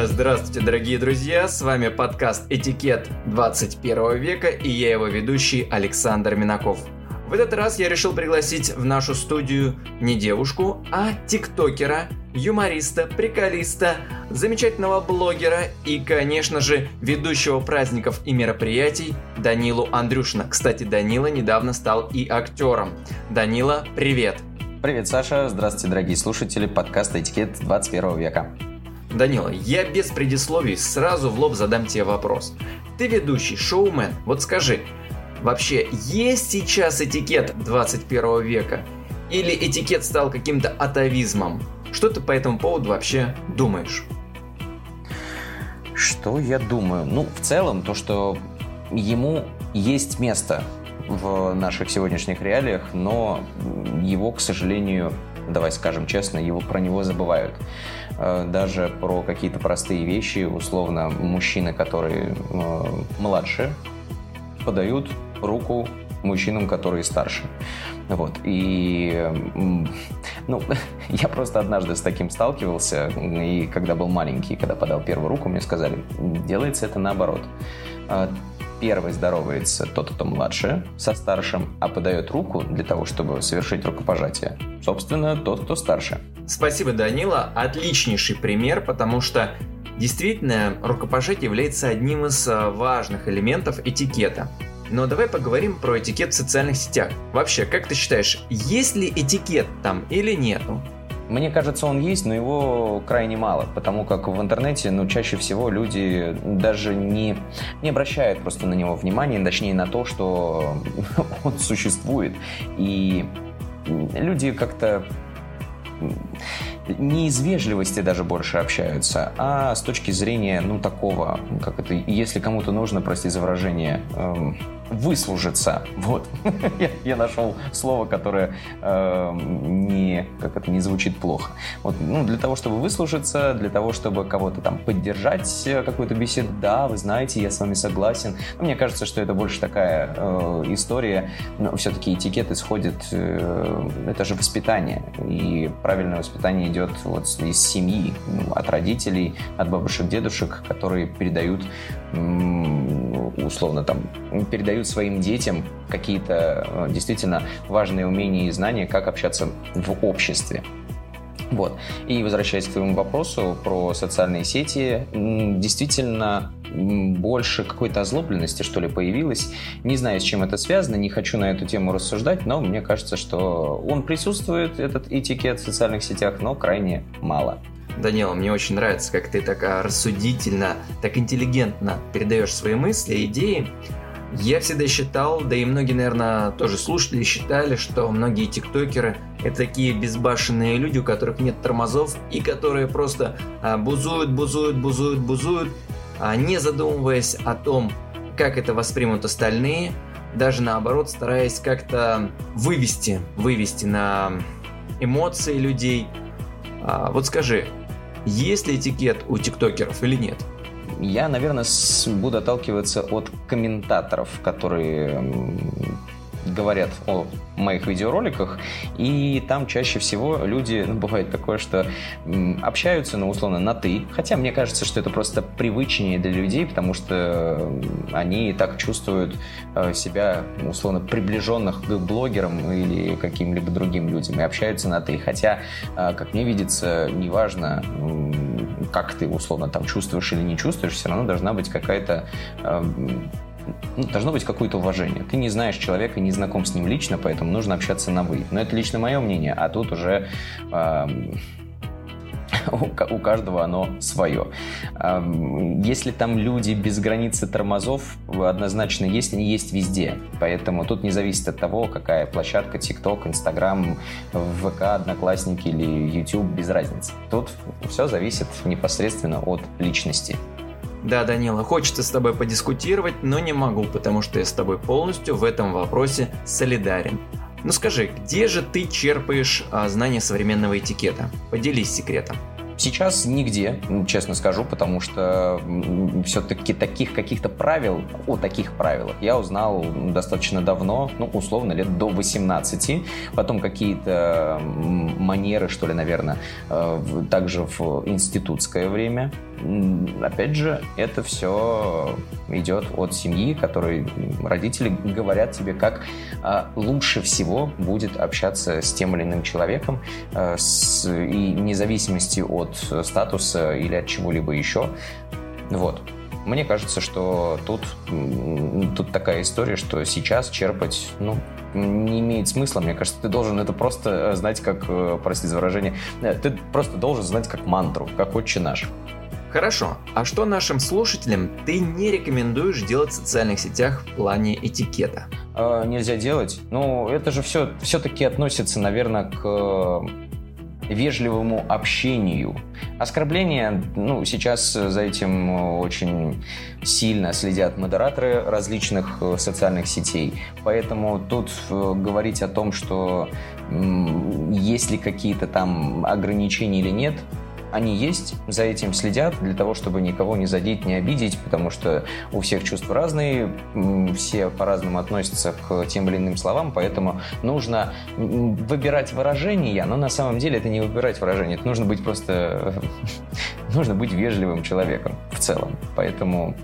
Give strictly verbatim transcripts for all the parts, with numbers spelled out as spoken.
Здравствуйте, дорогие друзья, с вами подкаст «Этикет двадцать первого века» и я его ведущий Александр Минаков. В этот раз я решил пригласить в нашу студию не девушку, а тиктокера, юмориста, приколиста, замечательного блогера и, конечно же, ведущего праздников и мероприятий Данилу Андрюшина. Кстати, Данила недавно стал и актером. Данила, привет! Привет, Саша! Здравствуйте, дорогие слушатели подкаста «Этикет двадцать первого века». Данила, я без предисловий сразу в лоб задам тебе вопрос. Ты ведущий, шоумен, вот скажи... Вообще, есть сейчас этикет двадцать первого века? Или этикет стал каким-то атовизмом? Что ты по этому поводу вообще думаешь? Что я думаю? Ну, в целом, то, что ему есть место в наших сегодняшних реалиях, но его, к сожалению, давай скажем честно, его, про него забывают. Даже про какие-то простые вещи, условно, мужчины, которые э, младше, подают руку мужчинам, которые старше. Вот. И, ну, я просто однажды с таким сталкивался, и когда был маленький, когда подал первую руку, мне сказали, делается это наоборот. Первый здоровается тот, кто младше, со старшим, а подает руку для того, чтобы совершить рукопожатие, собственно, тот, кто старше. Спасибо, Данила. Отличнейший пример, потому что действительно, рукопожатие является одним из важных элементов этикета. Но давай поговорим про этикет в социальных сетях. Вообще, как ты считаешь, есть ли этикет там или нету? Мне кажется, он есть, но его крайне мало, потому как в интернете, ну, чаще всего люди даже не, не обращают просто на него внимания, точнее на то, что он существует. И люди как-то... не из вежливости даже больше общаются, а с точки зрения, ну, такого, как это, если кому-то нужно, прости за выражение, эм, выслужиться, вот. я, я нашел слово, которое эм, не, как это, не звучит плохо. Вот, ну, для того, чтобы выслужиться, для того, чтобы кого-то там поддержать, какую-то беседу, да, вы знаете, я с вами согласен. Но мне кажется, что это больше такая э, история, но все-таки этикет исходит, э, это же воспитание, и правильное воспитание идет вот из семьи, от родителей, от бабушек, дедушек, которые передают, условно, там, передают своим детям какие-то действительно важные умения и знания, как общаться в обществе. Вот. И возвращаясь к твоему вопросу про социальные сети, действительно больше какой-то озлобленности, что ли, появилось. Не знаю, с чем это связано, не хочу на эту тему рассуждать, но мне кажется, что он присутствует, этот этикет в социальных сетях, но крайне мало. Данила, мне очень нравится, как ты так рассудительно, так интеллигентно передаешь свои мысли, идеи. Я всегда считал, да и многие, наверное, тоже слушатели считали, что многие тиктокеры – это такие безбашенные люди, у которых нет тормозов и которые просто бузуют, бузуют, бузуют, бузуют, не задумываясь о том, как это воспримут остальные, даже наоборот, стараясь как-то вывести, вывести на эмоции людей. Вот скажи, есть ли этикет у тиктокеров или нет? Я, наверное, буду отталкиваться от комментаторов, которые говорят о моих видеороликах, и там чаще всего люди, ну, бывает такое, что общаются, ну, условно, на «ты», хотя мне кажется, что это просто привычнее для людей, потому что они и так чувствуют себя, условно, приближенных к блогерам или каким-либо другим людям, и общаются на «ты», хотя, как мне видится, неважно, как ты, условно, там чувствуешь или не чувствуешь, все равно должна быть какая-то... Ну, должно быть какое-то уважение. Ты не знаешь человека, не знаком с ним лично, поэтому нужно общаться на «вы». Но это лично мое мнение, а тут уже э, у, у каждого оно свое. Э, если там люди без границы тормозов, однозначно есть, они есть везде. Поэтому тут не зависит от того, какая площадка, ТикТок, Инстаграм, ВК, Одноклассники или Ютуб, без разницы. Тут все зависит непосредственно от личности. Да, Данила, хочется с тобой подискутировать, но не могу, потому что я с тобой полностью в этом вопросе солидарен. Ну скажи, где же ты черпаешь а, знания современного этикета? Поделись секретом. Сейчас нигде, честно скажу, потому что все-таки таких каких-то правил, о таких правилах я узнал достаточно давно, ну, условно, лет до восемнадцати. Потом какие-то манеры, что ли, наверное, также в институтское время. опять же, это все идет от семьи, которой родители говорят тебе, как лучше всего будет общаться с тем или иным человеком, с, и вне зависимости от статуса или от чего-либо еще. Вот. Мне кажется, что тут, тут такая история, что сейчас черпать, ну, не имеет смысла. Мне кажется, ты должен это просто знать как, простите за выражение, ты просто должен знать как мантру, как «Отче наш». Хорошо, а что нашим слушателям ты не рекомендуешь делать в социальных сетях в плане этикета? Э, нельзя делать. Ну, это же все, все-таки относится, наверное, к вежливому общению. Оскорбления, ну, сейчас за этим очень сильно следят модераторы различных социальных сетей, поэтому тут говорить о том, что есть ли какие-то там ограничения или нет, они есть, за этим следят для того, чтобы никого не задеть, не обидеть, потому что у всех чувства разные, все по-разному относятся к тем или иным словам, поэтому нужно выбирать выражения, но на самом деле это не выбирать выражения, это нужно быть просто... нужно быть вежливым человеком в целом, поэтому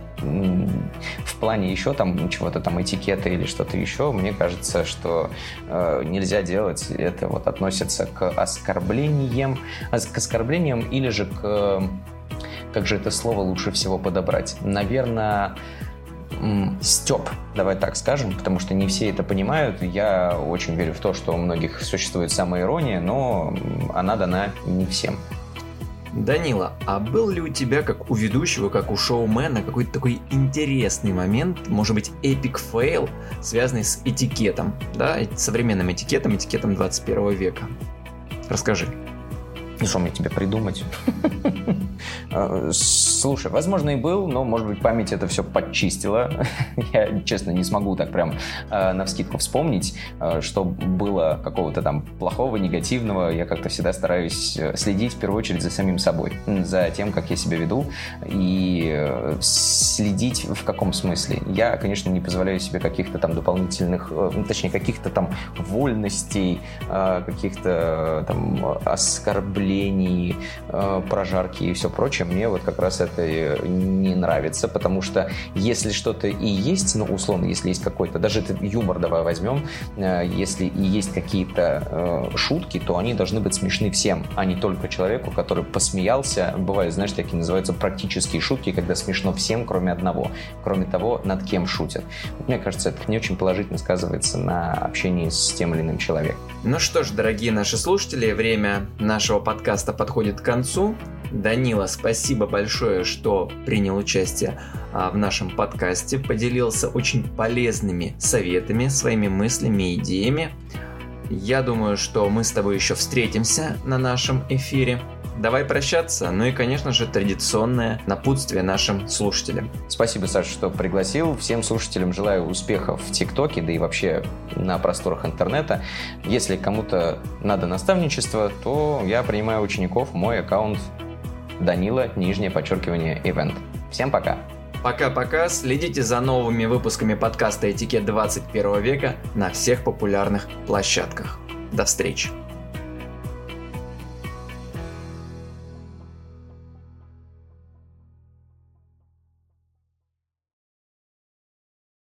в плане еще там чего-то там этикета или что-то еще, мне кажется, что э, нельзя делать, это вот относится к оскорблениям, к оскорблениям или же к, как же это слово лучше всего подобрать, наверное, стёб, давай так скажем, потому что не все это понимают. Я очень верю в то, что у многих существует самоирония, но она дана не всем. Данила, а был ли у тебя, как у ведущего, как у шоумена, какой-то такой интересный момент, может быть, эпик фейл, связанный с этикетом, да, современным этикетом, этикетом двадцать первого века? Расскажи. Ну, что мне тебе придумать? Слушай, возможно, и был, но, может быть, память это все подчистила. Я, честно, не смогу так прям э, навскидку вспомнить, э, что было какого-то там плохого, негативного. Я как-то всегда стараюсь следить, в первую очередь, за самим собой, за тем, как я себя веду. И э, следить в каком смысле? Я, конечно, не позволяю себе каких-то там дополнительных, э, точнее, каких-то там вольностей, э, каких-то там оскорблений, прожарки и все прочее. Мне вот как раз это не нравится, потому что если что-то и есть, ну, условно, если есть какой-то, даже этот юмор давай возьмем, если и есть какие-то шутки, то они должны быть смешны всем, а не только человеку, который посмеялся. Бывают, знаешь, такие называются практические шутки, когда смешно всем, кроме одного, кроме того, над кем шутят. Мне кажется, это не очень положительно сказывается на общении с тем или иным человеком. Ну что ж, дорогие наши слушатели, время нашего подкаста подходит к концу. Данила, спасибо большое, что принял участие а, в нашем подкасте, поделился очень полезными советами, своими мыслями, идеями. Я думаю, что мы с тобой еще встретимся на нашем эфире. Давай прощаться, ну и, конечно же, традиционное напутствие нашим слушателям. Спасибо, Саша, что пригласил. Всем слушателям желаю успехов в ТикТоке, да и вообще на просторах интернета. Если кому-то надо наставничество, то я принимаю учеников. Мой аккаунт Данила, нижнее подчеркивание, ивент. Всем пока. Пока-пока. Следите за новыми выпусками подкаста «Этикет двадцать первого века» на всех популярных площадках. До встречи.